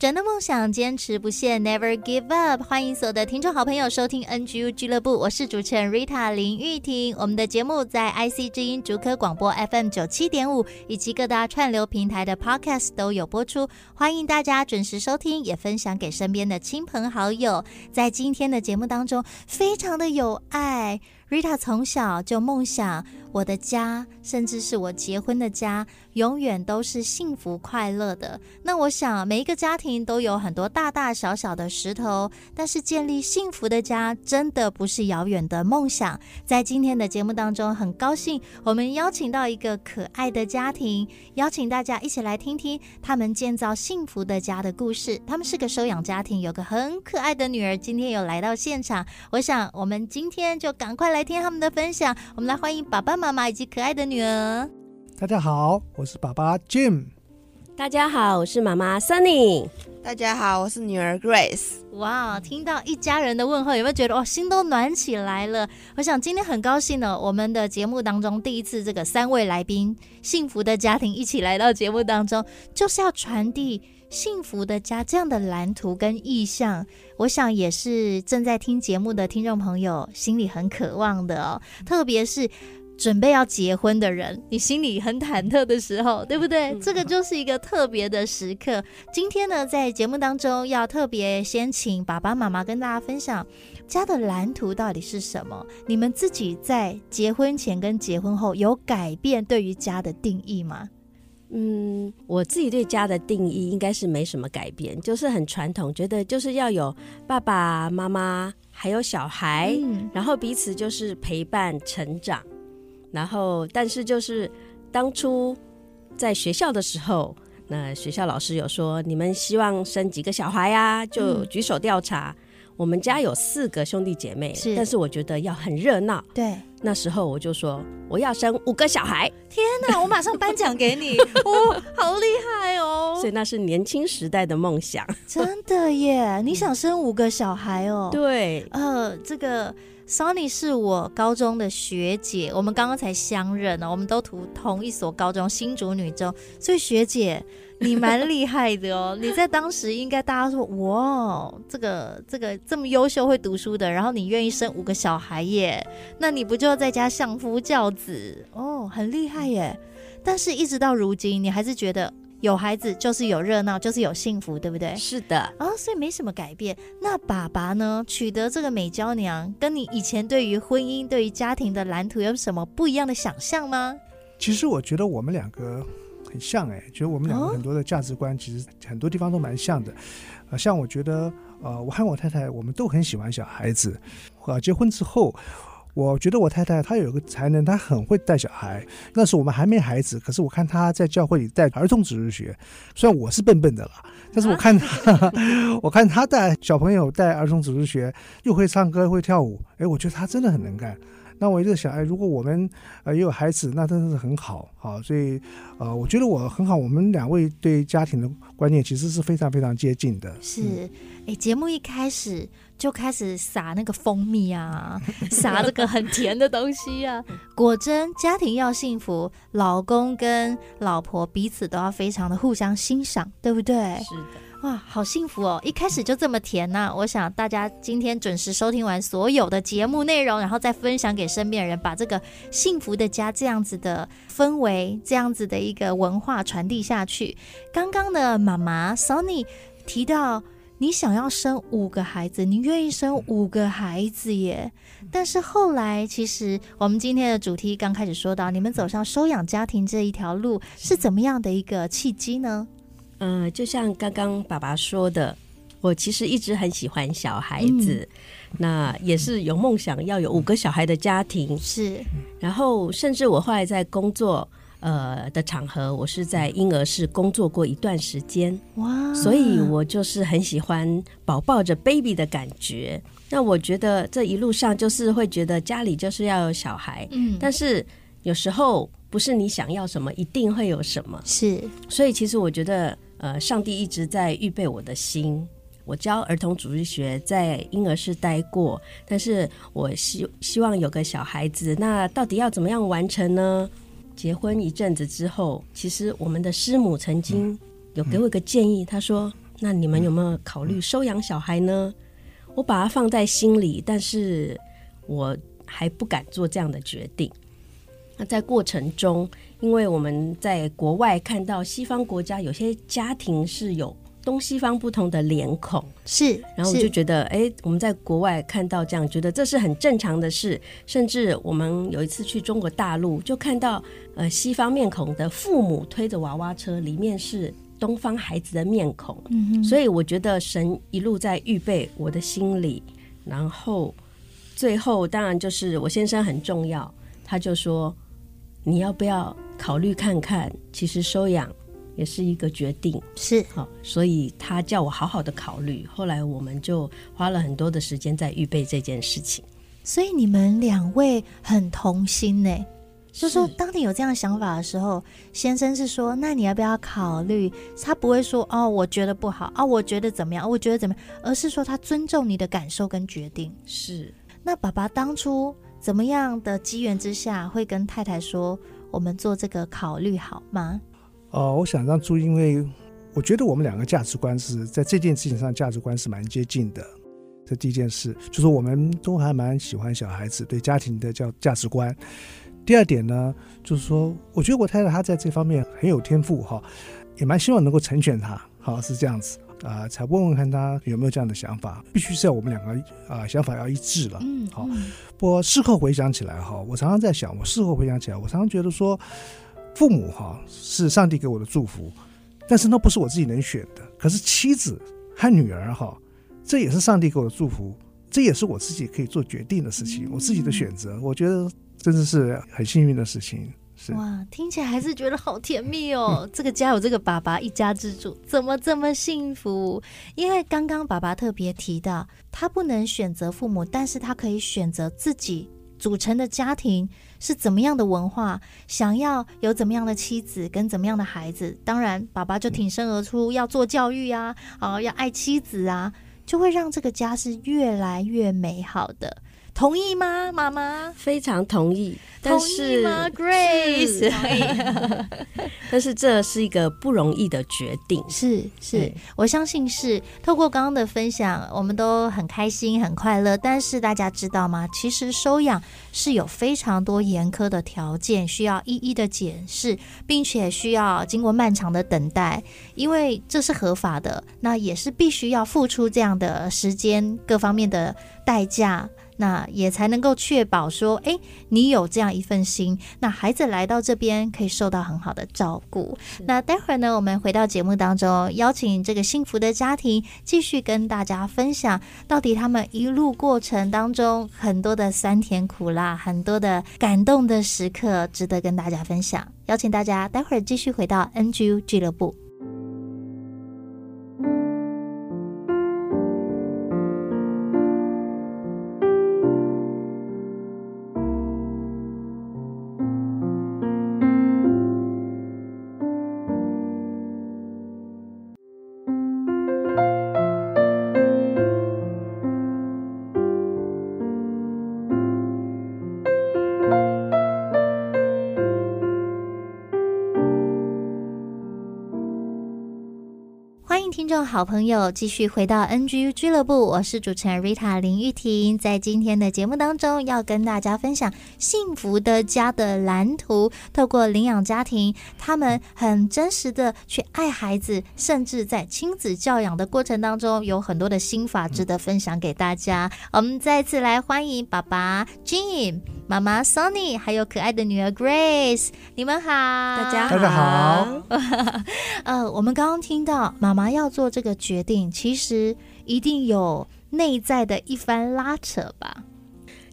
人的梦想，坚持不懈 Never give up。 欢迎所有的听众好朋友收听 NGU 俱乐部，我是主持人 Rita 林玉婷。我们的节目在 IC 之音竹科广播 FM 97.5 以及各大串流平台的 Podcast 都有播出，欢迎大家准时收听，也分享给身边的亲朋好友。在今天的节目当中非常的有爱， Rita 从小就梦想我的家，甚至是我结婚的家，永远都是幸福快乐的。那我想每一个家庭都有很多大大小小的石头，但是建立幸福的家真的不是遥远的梦想。在今天的节目当中，很高兴我们邀请到一个可爱的家庭，邀请大家一起来听听他们建造幸福的家的故事。他们是个收养家庭，有个很可爱的女儿，今天有来到现场。我想我们今天就赶快来听他们的分享。我们来欢迎爸爸妈妈以及可爱的女儿。大家好，我是爸爸 Jim。 大家好，我是妈妈 Sunny。 大家好，我是女儿 Grace。 哇，听到一家人的问候，有没有觉得心都暖起来了？我想今天很高兴呢，我们的节目当中第一次这个三位来宾幸福的家庭一起来到节目当中，就是要传递幸福的家这样的蓝图跟意象。我想也是正在听节目的听众朋友心里很渴望的哦，特别是准备要结婚的人，你心里很忐忑的时候，对不对？这个就是一个特别的时刻。今天呢，在节目当中要特别先请爸爸妈妈跟大家分享家的蓝图到底是什么。你们自己在结婚前跟结婚后有改变对于家的定义吗？我自己对家的定义应该是没什么改变，就是很传统，觉得就是要有爸爸妈妈还有小孩，然后彼此就是陪伴成长。然后但是就是当初在学校的时候，那学校老师有说你们希望生几个小孩啊，就举手调查。我们家有4个兄弟姐妹，但是我觉得要很热闹，对，那时候我就说我要生5个小孩。天哪，我马上颁奖给你哦，好厉害哦。所以那是年轻时代的梦想。真的耶，你想生5个小孩哦？对。这个Sunny 是我高中的学姐，我们刚刚才相认哦，我们都读同一所高中，新竹女中。所以学姐你蛮厉害的哦，你在当时应该大家说哇，这个这么优秀会读书的，然后你愿意生5个小孩耶，那你不就在家相夫教子哦，很厉害耶。但是一直到如今你还是觉得有孩子就是有热闹，就是有幸福，对不对？是的啊，所以没什么改变。那爸爸呢，娶得这个美娇娘，跟你以前对于婚姻对于家庭的蓝图有什么不一样的想象吗？其实我觉得我们两个很像觉得我们两个很多的价值观其实很多地方都蛮像的。像我觉得我和我太太我们都很喜欢小孩子。结婚之后我觉得我太太她有个才能，她很会带小孩。那时候我们还没孩子，可是我看她在教会里带儿童主日学，虽然我是笨笨的了，但是我看她、我看她带小朋友带儿童主日学，又会唱歌会跳舞，我觉得她真的很能干。那我就想，如果我们也有孩子，那真的是很好。好，所以我觉得我很好，我们两位对家庭的观念其实是非常非常接近的。是，节目一开始就开始撒那个蜂蜜啊，撒这个很甜的东西啊。果真，家庭要幸福，老公跟老婆彼此都要非常的互相欣赏，对不对？是的。哇，好幸福哦！一开始就这么甜啊。我想大家今天准时收听完所有的节目内容，然后再分享给身边的人，把这个幸福的家这样子的氛围，这样子的一个文化传递下去。刚刚的妈妈 Sunny 提到你想要生5个孩子，你愿意生5个孩子耶。但是后来其实我们今天的主题刚开始说到你们走上收养家庭这一条路是怎么样的一个契机呢？就像刚刚爸爸说的，我其实一直很喜欢小孩子，那也是有梦想要有5个小孩的家庭，是。然后甚至我后来在工作的场合，我是在婴儿室工作过一段时间，哇！所以我就是很喜欢宝抱着 baby 的感觉。那我觉得这一路上就是会觉得家里就是要有小孩，但是有时候不是你想要什么一定会有什么，是。所以其实我觉得上帝一直在预备我的心。我教儿童主日学，在婴儿室待过，但是我希望有个小孩子，那到底要怎么样完成呢？结婚一阵子之后，其实我们的师母曾经有给我一个建议，她说那你们有没有考虑收养小孩呢？我把它放在心里，但是我还不敢做这样的决定。那在过程中，因为我们在国外看到西方国家有些家庭是有东西方不同的脸孔，是。然后我就觉得我们在国外看到这样，觉得这是很正常的事。甚至我们有一次去中国大陆，就看到西方面孔的父母推着娃娃车，里面是东方孩子的面孔，所以我觉得神一路在预备我的心里。然后最后当然就是我先生很重要，他就说你要不要考虑看看，其实收养也是一个决定，是。好，所以他叫我好好的考虑。后来我们就花了很多的时间在预备这件事情。所以你们两位很同心耶，就是说当你有这样的想法的时候，先生是说那你要不要考虑，他不会说哦我觉得不好，哦我觉得怎么样，我觉得怎么样，而是说他尊重你的感受跟决定，是。那爸爸当初怎么样的机缘之下会跟太太说我们做这个考虑好吗？我想当初因为我觉得我们两个价值观是在这件事情上价值观是蛮接近的。这第一件事就是我们都还蛮喜欢小孩子，对家庭的叫价值观。第二点呢，就是说我觉得我太太她在这方面很有天赋哈，也蛮希望能够成全她，好，是这样子才问问看她有没有这样的想法，必须是要我们两个想法要一致了。好，不过事后回想起来哈，我常常在想，我事后回想起来，我常常觉得说。父母是上帝给我的祝福，但是那不是我自己能选的。可是妻子和女儿这也是上帝给我的祝福，这也是我自己可以做决定的事情，我自己的选择。我觉得真的是很幸运的事情，是。哇，听起来还是觉得好甜蜜哦。这个家有这个爸爸，一家之主怎么这么幸福？因为刚刚爸爸特别提到他不能选择父母，但是他可以选择自己组成的家庭是怎么样的文化，想要有怎么样的妻子跟怎么样的孩子。当然爸爸就挺身而出，要做教育啊，要爱妻子啊，就会让这个家是越来越美好的。同意吗妈妈？非常同意。但是同意吗 Grace？ 但是这是一个不容易的决定，是，我相信是。透过刚刚的分享，我们都很开心很快乐，但是大家知道吗，其实收养是有非常多严苛的条件需要一一的解释，并且需要经过漫长的等待，因为这是合法的，那也是必须要付出这样的时间各方面的代价，那也才能够确保说你有这样一份心，那孩子来到这边可以受到很好的照顾。那待会儿呢，我们回到节目当中，邀请这个幸福的家庭继续跟大家分享到底他们一路过程当中很多的酸甜苦辣，很多的感动的时刻值得跟大家分享。邀请大家待会儿继续回到 NGU 俱乐部。好朋友继续回到 NGU 俱乐部，我是主持人 Rita 林玉婷。在今天的节目当中，要跟大家分享幸福的家的蓝图，透过领养家庭他们很真实的去爱孩子，甚至在亲子教养的过程当中有很多的心法值得分享给大家。我们再次来欢迎爸爸 Jim。妈妈 Sunny 还有可爱的女儿 Grace， 你们好。大家好我们刚刚听到妈妈要做这个决定，其实一定有内在的一番拉扯吧。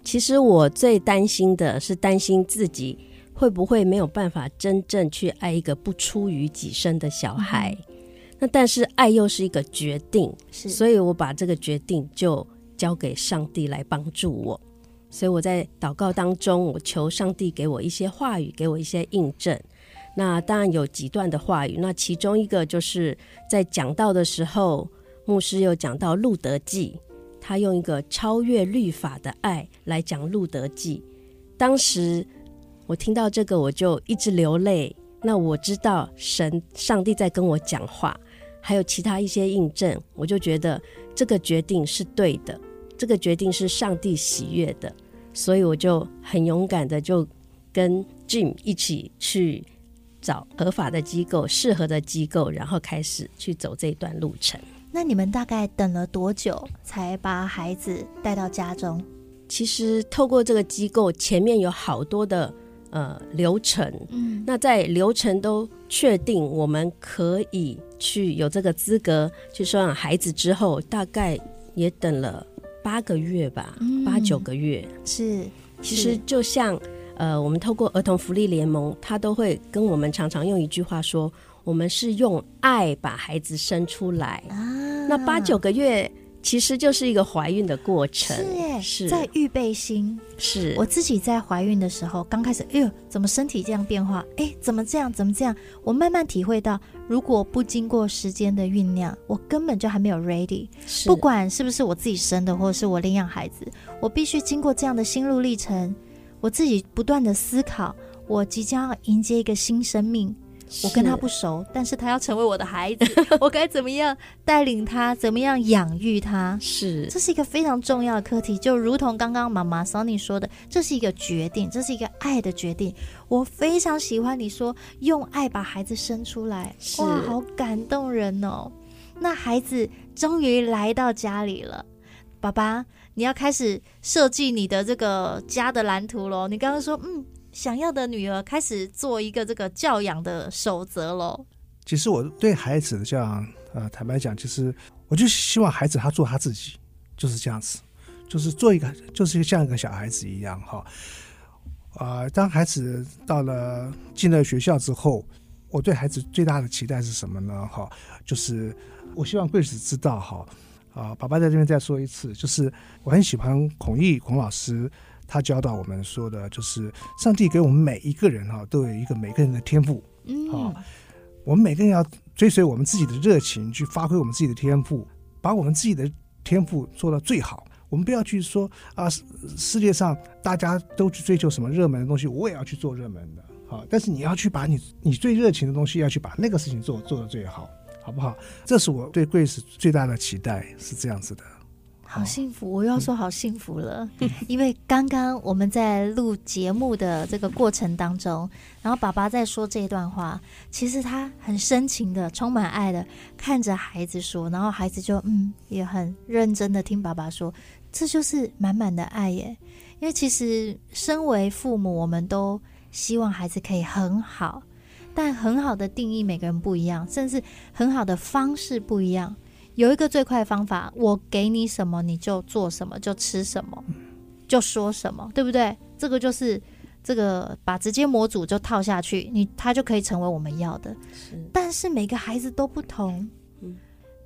其实我最担心的是担心自己会不会没有办法真正去爱一个不出于己身的小孩、那但是爱又是一个决定，所以我把这个决定就交给上帝来帮助我。所以我在祷告当中，我求上帝给我一些话语，给我一些印证。那当然有几段的话语，那其中一个就是在讲道的时候，牧师又讲到路德记，他用一个超越律法的爱来讲路德记。当时我听到这个我就一直流泪，那我知道上帝在跟我讲话，还有其他一些印证，我就觉得这个决定是对的，这个决定是上帝喜悦的，所以我就很勇敢的就跟 Jim 一起去找合法的机构，适合的机构，然后开始去走这段路程。那你们大概等了多久才把孩子带到家中？其实透过这个机构前面有好多的流程，那在流程都确定我们可以去有这个资格去收养孩子之后，大概也等了8个月吧，8、9个月。是，其实就像我们透过儿童福利联盟，他都会跟我们常常用一句话说，我们是用爱把孩子生出来、那8、9个月其实就是一个怀孕的过程，是在预备心。是我自己在怀孕的时候，刚开始哎呦怎么身体这样变化，怎么这样，我慢慢体会到，如果不经过时间的酝酿，我根本就还没有 ready。 不管是不是我自己生的，或者是我领养孩子，我必须经过这样的心路历程，我自己不断的思考，我即将要迎接一个新生命，我跟他不熟，但是他要成为我的孩子，我该怎么样带领他，怎么样养育他。是，这是一个非常重要的课题，就如同刚刚妈妈 Sunny 说的，这是一个决定，这是一个爱的决定。我非常喜欢你说用爱把孩子生出来，哇，好感动人哦。那孩子终于来到家里了，爸爸你要开始设计你的这个家的蓝图咯。你刚刚说想要的女儿开始做一个这个教养的守则咯。其实我对孩子这样坦白讲，其实我就希望孩子他做他自己，就是这样子，就是做一个，就是像一个小孩子一样哈。当孩子进了学校之后，我对孩子最大的期待是什么呢？哈，就是我希望贵子知道哈，爸爸在这边再说一次，就是我很喜欢孔老师。他教导我们说的就是上帝给我们每一个人都有一个每个人的天赋，我们每个人要追随我们自己的热情，去发挥我们自己的天赋，把我们自己的天赋做到最好。我们不要去说世界上大家都去追求什么热门的东西，我也要去做热门的，但是你要去把你最热情的东西，要去把那个事情做得最好，好不好？这是我对Grace最大的期待，是这样子的。好幸福，我又要说好幸福了因为刚刚我们在录节目的这个过程当中，然后爸爸在说这段话，其实他很深情的，充满爱的看着孩子说，然后孩子就也很认真的听爸爸说，这就是满满的爱耶。因为其实身为父母，我们都希望孩子可以很好，但很好的定义每个人不一样，甚至很好的方式不一样。有一个最快的方法，我给你什么你就做什么，就吃什么，就说什么，对不对？这个就是这个把直接模组就套下去，他就可以成为我们要的。但是每个孩子都不同，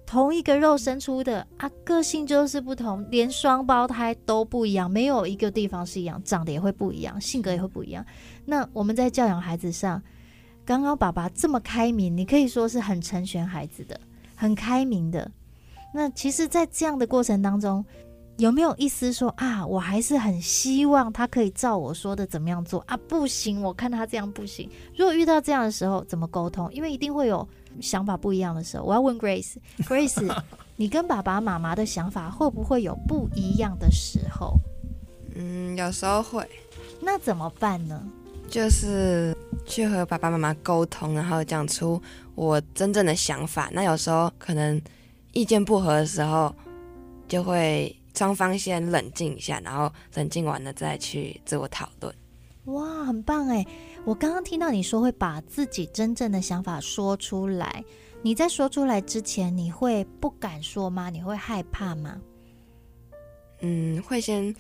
同一个肉生出的个性就是不同，连双胞胎都不一样，没有一个地方是一样，长得也会不一样，性格也会不一样。那我们在教养孩子上，刚刚爸爸这么开明，你可以说是很成全孩子的，很开明的。那其实在这样的过程当中，有没有一丝说我还是很希望他可以照我说的怎么样做不行，我看他这样不行。如果遇到这样的时候怎么沟通？因为一定会有想法不一样的时候。我要问 Grace 你跟爸爸妈妈的想法会不会有不一样的时候？有时候会。那怎么办呢？就是去和爸爸妈妈沟通，然后讲出我真正的想法。那有时候可能意见不合的时候，就会双方先冷静一下，然后冷静完了再去自我讨论。哇，很棒哎！我刚刚听到你说会把自己真正的想法说出来，你在说出来之前，你会不敢说吗？你会害怕吗？会先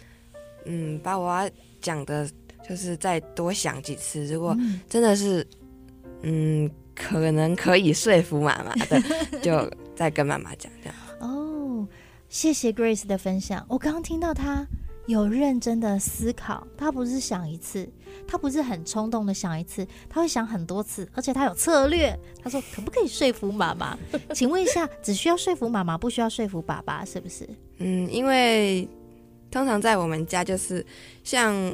把我要讲的就是再多想几次，如果真的是可能可以说服妈妈的，就再跟妈妈讲这样。哦，谢谢 Grace 的分享。我刚刚听到她有认真的思考，她不是想一次，她不是很冲动的想一次，她会想很多次，而且她有策略。她说可不可以说服妈妈？请问一下，只需要说服妈妈，不需要说服爸爸，是不是？因为通常在我们家就是像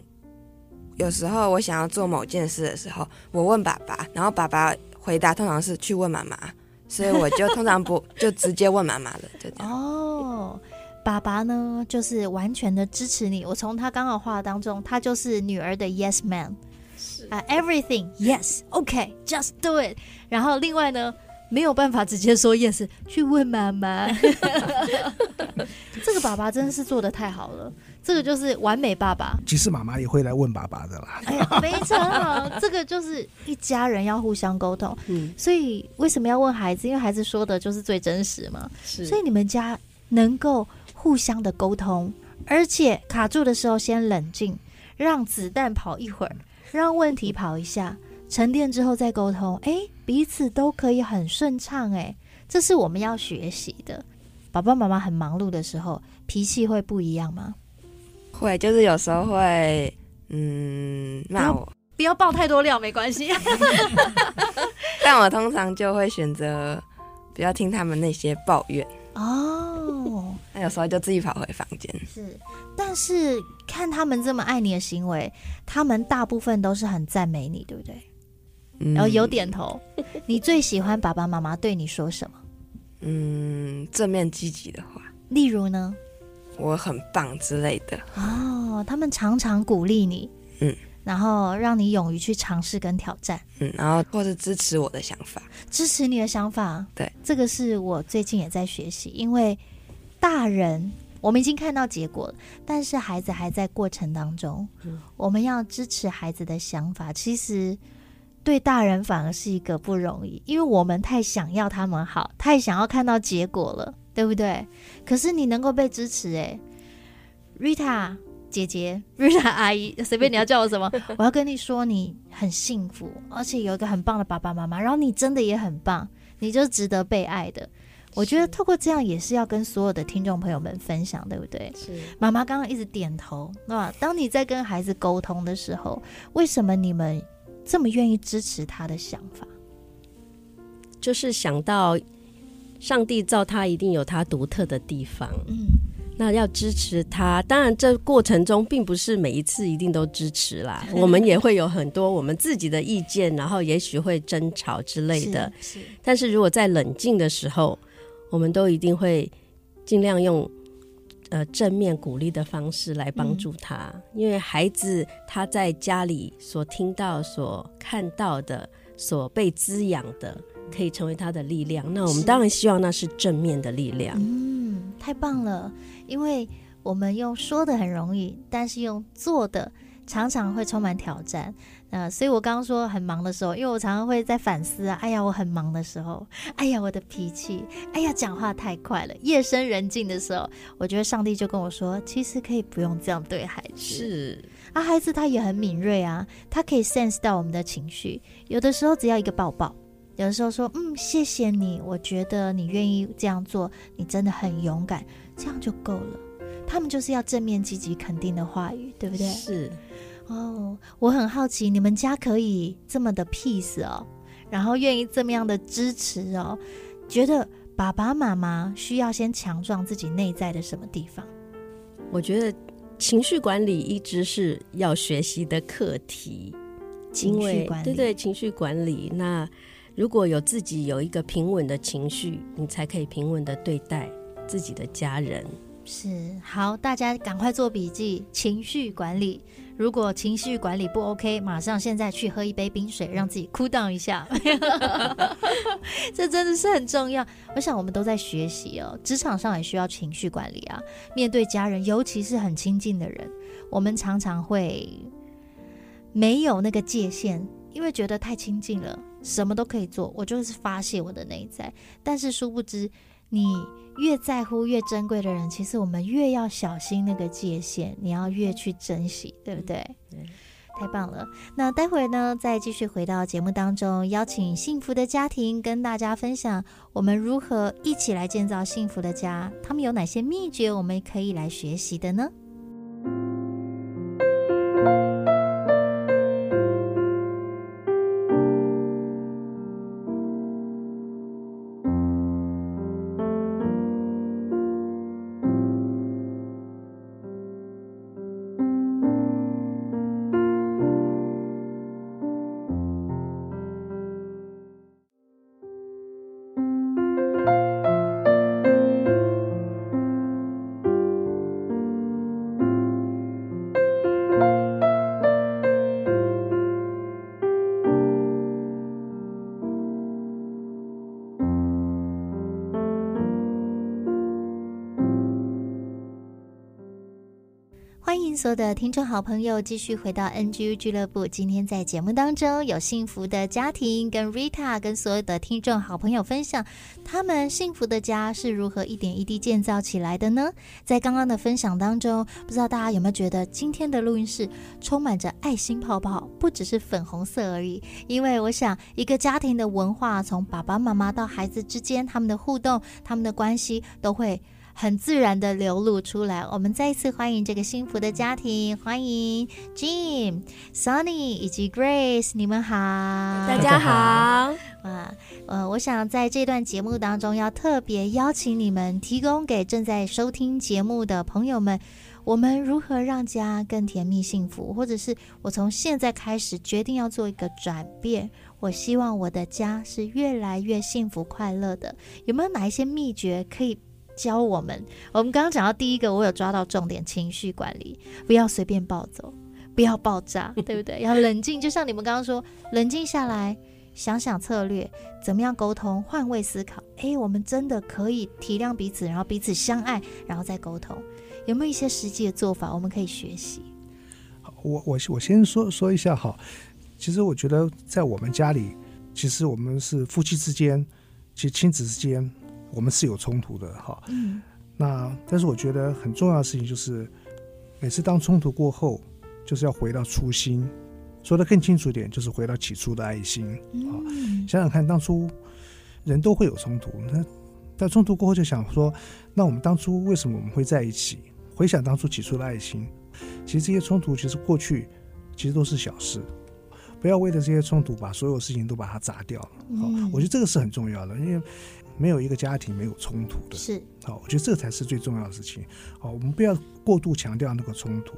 有时候我想要做某件事的时候，我问爸爸，然后爸爸回答通常是去问妈妈，所以我就通常不就直接问妈妈了，就这样。哦，爸爸呢就是完全的支持你，我从他刚好话当中，他就是女儿的 yes man， everything yes ok just do it。 然后另外呢没有办法直接说 yes， 去问妈妈。这个爸爸真的是做得太好了，这个就是完美爸爸。其实妈妈也会来问爸爸的啦。哎，非常好。这个就是一家人要互相沟通，所以为什么要问孩子？因为孩子说的就是最真实嘛。所以你们家能够互相的沟通，而且卡住的时候先冷静，让子弹跑一会儿，让问题跑一下，沉淀之后再沟通，彼此都可以很顺畅。这是我们要学习的。爸爸妈妈很忙碌的时候，脾气会不一样吗？会，就是有时候会骂我，不要爆太多料没关系。但我通常就会选择不要听他们那些抱怨哦。那有时候就自己跑回房间。是，但是看他们这么爱你的行为，他们大部分都是很赞美你，对不对？然后有点头。你最喜欢爸爸妈妈对你说什么？正面积极的话，例如呢，我很棒之类的。哦，他们常常鼓励你，然后让你勇于去尝试跟挑战，然后或是支持我的想法，支持你的想法。对，这个是我最近也在学习，因为大人我们已经看到结果了，但是孩子还在过程当中，我们要支持孩子的想法。其实对大人反而是一个不容易，因为我们太想要他们好，太想要看到结果了，对不对？可是你能够被支持，Rita 姐姐， Rita 阿姨，随便你要叫我什么，我要跟你说你很幸福，而且有一个很棒的爸爸妈妈，然后你真的也很棒，你就值得被爱的。我觉得透过这样也是要跟所有的听众朋友们分享，对不对？是。妈妈刚刚一直点头，当你在跟孩子沟通的时候，为什么你们这么愿意支持他的想法？就是想到上帝造他一定有他独特的地方，那要支持他。当然这过程中并不是每一次一定都支持啦，我们也会有很多我们自己的意见，然后也许会争吵之类的。是但是如果在冷静的时候，我们都一定会尽量用正面鼓励的方式来帮助他，因为孩子他在家里所听到、所看到的、所被滋养的，可以成为他的力量。那我们当然希望那是正面的力量。太棒了，因为我们用说的很容易，但是用做的常常会充满挑战。所以我刚刚说很忙的时候，因为我常常会在反思哎呀我很忙的时候，哎呀我的脾气，哎呀讲话太快了，夜深人静的时候，我觉得上帝就跟我说其实可以不用这样对孩子。是啊，孩子他也很敏锐啊，他可以 sense 到我们的情绪。有的时候只要一个抱抱，有的时候说谢谢你，我觉得你愿意这样做，你真的很勇敢，这样就够了。他们就是要正面积极肯定的话语，对不对？是。我很好奇你们家可以这么的 peace 然后愿意这么样的支持觉得爸爸妈妈需要先强壮自己内在的什么地方？我觉得情绪管理一直是要学习的课题。情绪管理，对，情绪管理。那如果有自己有一个平稳的情绪，你才可以平稳的对待自己的家人。是，好，大家赶快做笔记，情绪管理。如果情绪管理不 OK， 马上现在去喝一杯冰水，让自己cool down一下。这真的是很重要。我想我们都在学习哦，职场上也需要情绪管理啊。面对家人，尤其是很亲近的人，我们常常会没有那个界限，因为觉得太亲近了，什么都可以做，我就是发泄我的内在。但是殊不知，你越在乎越珍贵的人，其实我们越要小心那个界限，你要越去珍惜，对不对？对，太棒了。那待会儿呢，再继续回到节目当中，邀请幸福的家庭跟大家分享我们如何一起来建造幸福的家，他们有哪些秘诀我们可以来学习的呢？所有的听众好朋友，继续回到 NGU 俱乐部。今天在节目当中，有幸福的家庭跟 Rita 跟所有的听众好朋友分享他们幸福的家是如何一点一滴建造起来的呢？在刚刚的分享当中，不知道大家有没有觉得今天的录音室充满着爱心泡泡，不只是粉红色而已。因为我想一个家庭的文化，从爸爸妈妈到孩子之间，他们的互动，他们的关系都会很自然的流露出来。我们再一次欢迎这个幸福的家庭，欢迎 Jim、Sunny 以及 Grace， 你们好。大家好。我想在这段节目当中，要特别邀请你们提供给正在收听节目的朋友们，我们如何让家更甜蜜幸福，或者是我从现在开始决定要做一个转变，我希望我的家是越来越幸福快乐的，有没有哪一些秘诀可以教我们？我们刚刚讲到第一个，我有抓到重点，情绪管理，不要随便暴走，不要爆炸，对不对？要冷静，就像你们刚刚说，冷静下来，想想策略，怎么样沟通，换位思考，我们真的可以体谅彼此，然后彼此相爱，然后再沟通。有没有一些实际的做法我们可以学习？我先说一下好。其实我觉得在我们家里，其实我们是夫妻之间，其实亲子之间，我们是有冲突的哈，但是我觉得很重要的事情就是，每次当冲突过后，就是要回到初心，说得更清楚一点，就是回到起初的爱心。想想看，当初人都会有冲突，但冲突过后就想说，那我们当初为什么我们会在一起？回想当初起初的爱心，其实这些冲突其实过去其实都是小事。不要为了这些冲突把所有事情都把它砸掉了，我觉得这个是很重要的，因为没有一个家庭没有冲突的，是，我觉得这才是最重要的事情。我们不要过度强调那个冲突，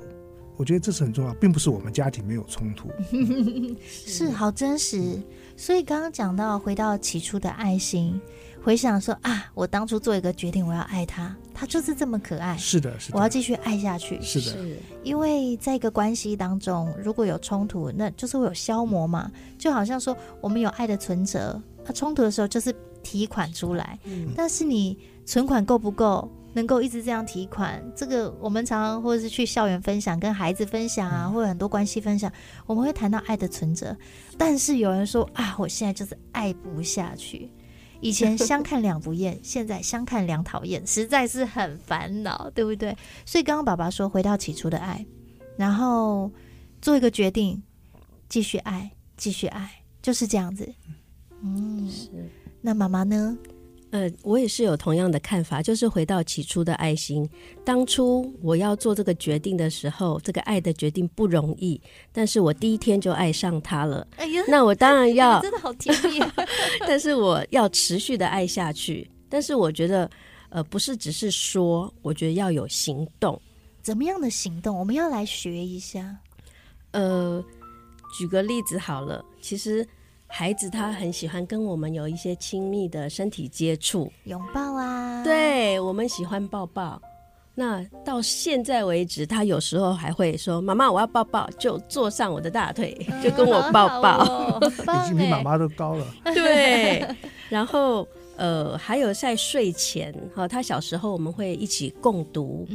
我觉得这是很重要，并不是我们家庭没有冲突。是，好真实。所以刚刚讲到回到起初的爱心，回想说啊，我当初做一个决定，我要爱他，他就是这么可爱，是的，是的，我要继续爱下去，是的。因为在一个关系当中，如果有冲突，那就是会有消磨嘛，就好像说我们有爱的存折，冲突的时候就是提款出来，但是你存款够不够，能够一直这样提款，这个我们常常或者是去校园分享，跟孩子分享啊，或者很多关系分享，我们会谈到爱的存折。但是有人说啊，我现在就是爱不下去，以前相看两不厌，现在相看两讨厌，实在是很烦恼，对不对？所以刚刚爸爸说回到起初的爱，然后做一个决定，继续爱，继续爱，就是这样子。是。那妈妈呢？我也是有同样的看法，就是回到起初的爱心。当初我要做这个决定的时候，这个爱的决定不容易，但是我第一天就爱上他了。那我当然要，真的好甜蜜啊。但是我要持续的爱下去。但是我觉得，不是只是说，我觉得要有行动。怎么样的行动？我们要来学一下。举个例子好了，其实孩子他很喜欢跟我们有一些亲密的身体接触，拥抱啊，对，我们喜欢抱抱，那到现在为止，他有时候还会说妈妈我要抱抱，就坐上我的大腿就跟我抱抱、已经比妈妈都高了对，然后还有在睡前、他小时候我们会一起共读，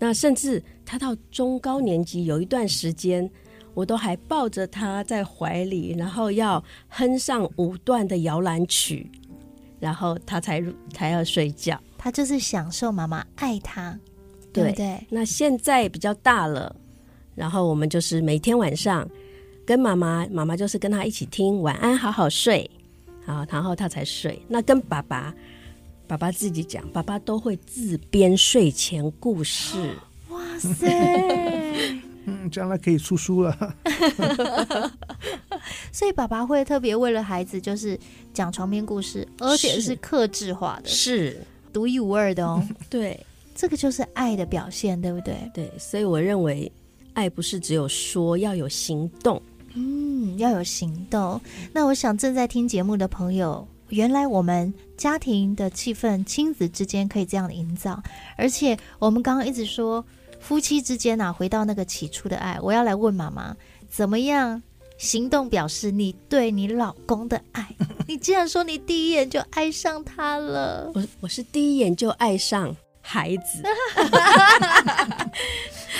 那甚至他到中高年级有一段时间我都还抱着他在怀里，然后要哼上5段的摇篮曲，然后他才要睡觉。他就是享受妈妈爱他， 对不对？那现在比较大了，然后我们就是每天晚上跟妈妈就是跟他一起听晚安好好睡，好，然后他才睡。那跟爸爸自己讲，爸爸都会自编睡前故事。哇塞将来可以出书了所以爸爸会特别为了孩子就是讲床边故事，而且是客制化的，是独一无二的哦对，这个就是爱的表现，对不对？对，所以我认为爱不是只有说，要有行动，要有行动。那我想正在听节目的朋友，原来我们家庭的气氛，亲子之间可以这样的营造，而且我们刚刚一直说夫妻之间啊，回到那个起初的爱，我要来问妈妈，怎么样行动表示你对你老公的爱？你竟然说你第一眼就爱上他了。我是第一眼就爱上孩子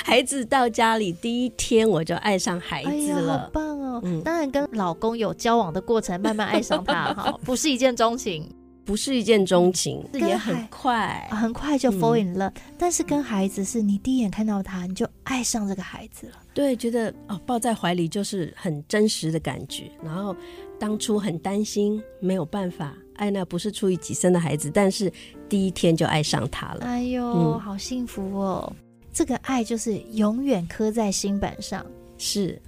孩子到家里第一天我就爱上孩子了、好棒哦、当然跟老公有交往的过程慢慢爱上他好，不是一见钟情，不是一见钟情，也很快、很快就 fall in love、但是跟孩子是你第一眼看到他你就爱上这个孩子了，对，觉得、抱在怀里就是很真实的感觉。然后当初很担心没有办法爱那不是出于己身的孩子，但是第一天就爱上他了。哎呦、好幸福哦，这个爱就是永远刻在心板上，是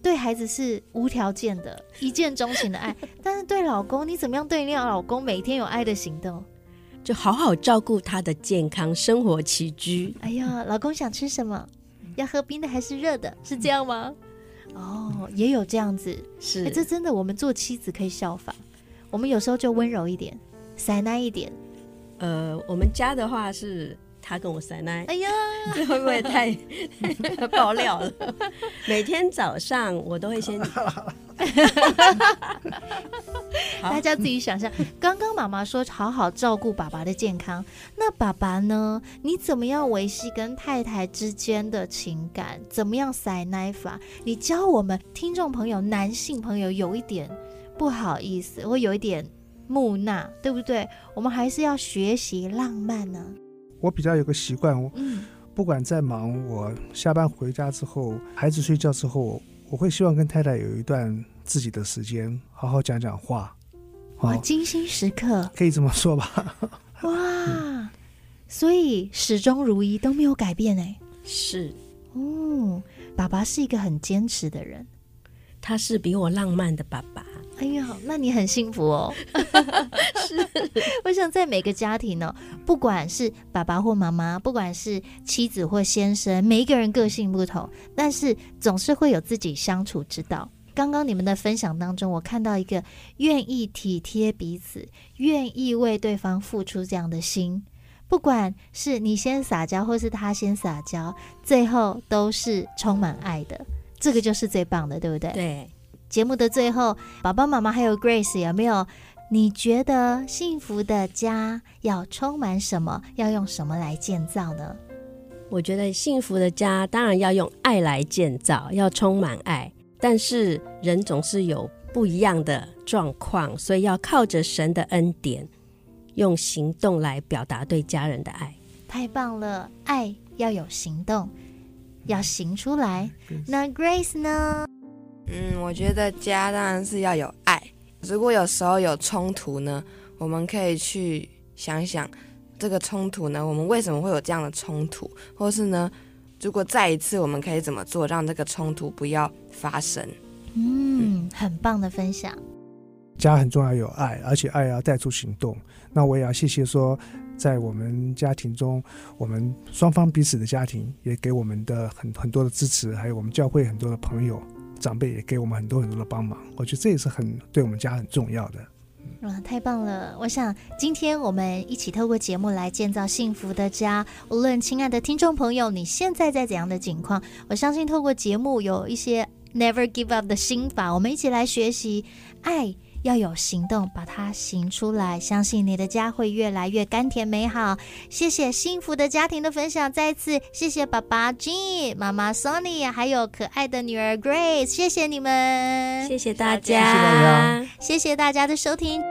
对孩子是无条件的一见钟情的爱但是对老公，你怎么样对你老公每天有爱的行动，就好好照顾他的健康生活起居。哎呀，老公想吃什么，要喝冰的还是热的，是这样吗？哦，也有这样子，是、这真的我们做妻子可以效仿，我们有时候就温柔一点，撒奶一点。我们家的话是他跟我撒奶，哎呀，这会不会太爆料了？每天早上我都会先大家自己想象，刚刚妈妈说好好照顾爸爸的健康，那爸爸呢？你怎么样维系跟太太之间的情感？怎么样撒奶法？你教我们听众朋友、男性朋友有一点不好意思，我有一点木讷，对不对？我们还是要学习浪漫呢、我比较有个习惯，我不管再忙，我下班回家之后，孩子睡觉之后，我会希望跟太太有一段自己的时间，好好讲讲话。哇，精心时刻可以这么说吧哇、所以始终如一都没有改变耶。是爸爸是一个很坚持的人，他是比我浪漫的爸爸。哎呦，那你很幸福哦是，我想在每个家庭呢、不管是爸爸或妈妈，不管是妻子或先生，每一个人个性不同，但是总是会有自己相处之道。刚刚你们的分享当中，我看到一个愿意体贴彼此，愿意为对方付出这样的心，不管是你先撒娇或是他先撒娇，最后都是充满爱的，这个就是最棒的，对不对？对。节目的最后，爸爸妈妈还有 Grace， 有没有你觉得幸福的家要充满什么，要用什么来建造呢？我觉得幸福的家当然要用爱来建造，要充满爱，但是人总是有不一样的状况，所以要靠着神的恩典，用行动来表达对家人的爱。太棒了，爱要有行动，要行出来。那 Grace 呢？我觉得家当然是要有爱，如果有时候有冲突呢，我们可以去想想这个冲突呢，我们为什么会有这样的冲突，或是呢，如果再一次我们可以怎么做让这个冲突不要发生。很棒的分享。家很重要，有爱，而且爱要带出行动。那我也要谢谢说，在我们家庭中，我们双方彼此的家庭也给我们的很多的支持，还有我们教会很多的朋友长辈也给我们很多很多的帮忙，我觉得这也是对我们家很重要的。太棒了，我想今天我们一起透过节目来建造幸福的家，无论亲爱的听众朋友你现在在怎样的境况，我相信透过节目有一些 never give up 的心法，我们一起来学习爱要有行动，把它行出来，相信你的家会越来越甘甜美好。谢谢幸福的家庭的分享，再次谢谢爸爸 Jim、 妈妈 Sunny 还有可爱的女儿 Grace， 谢谢你们，谢谢大家，谢谢大家的收听。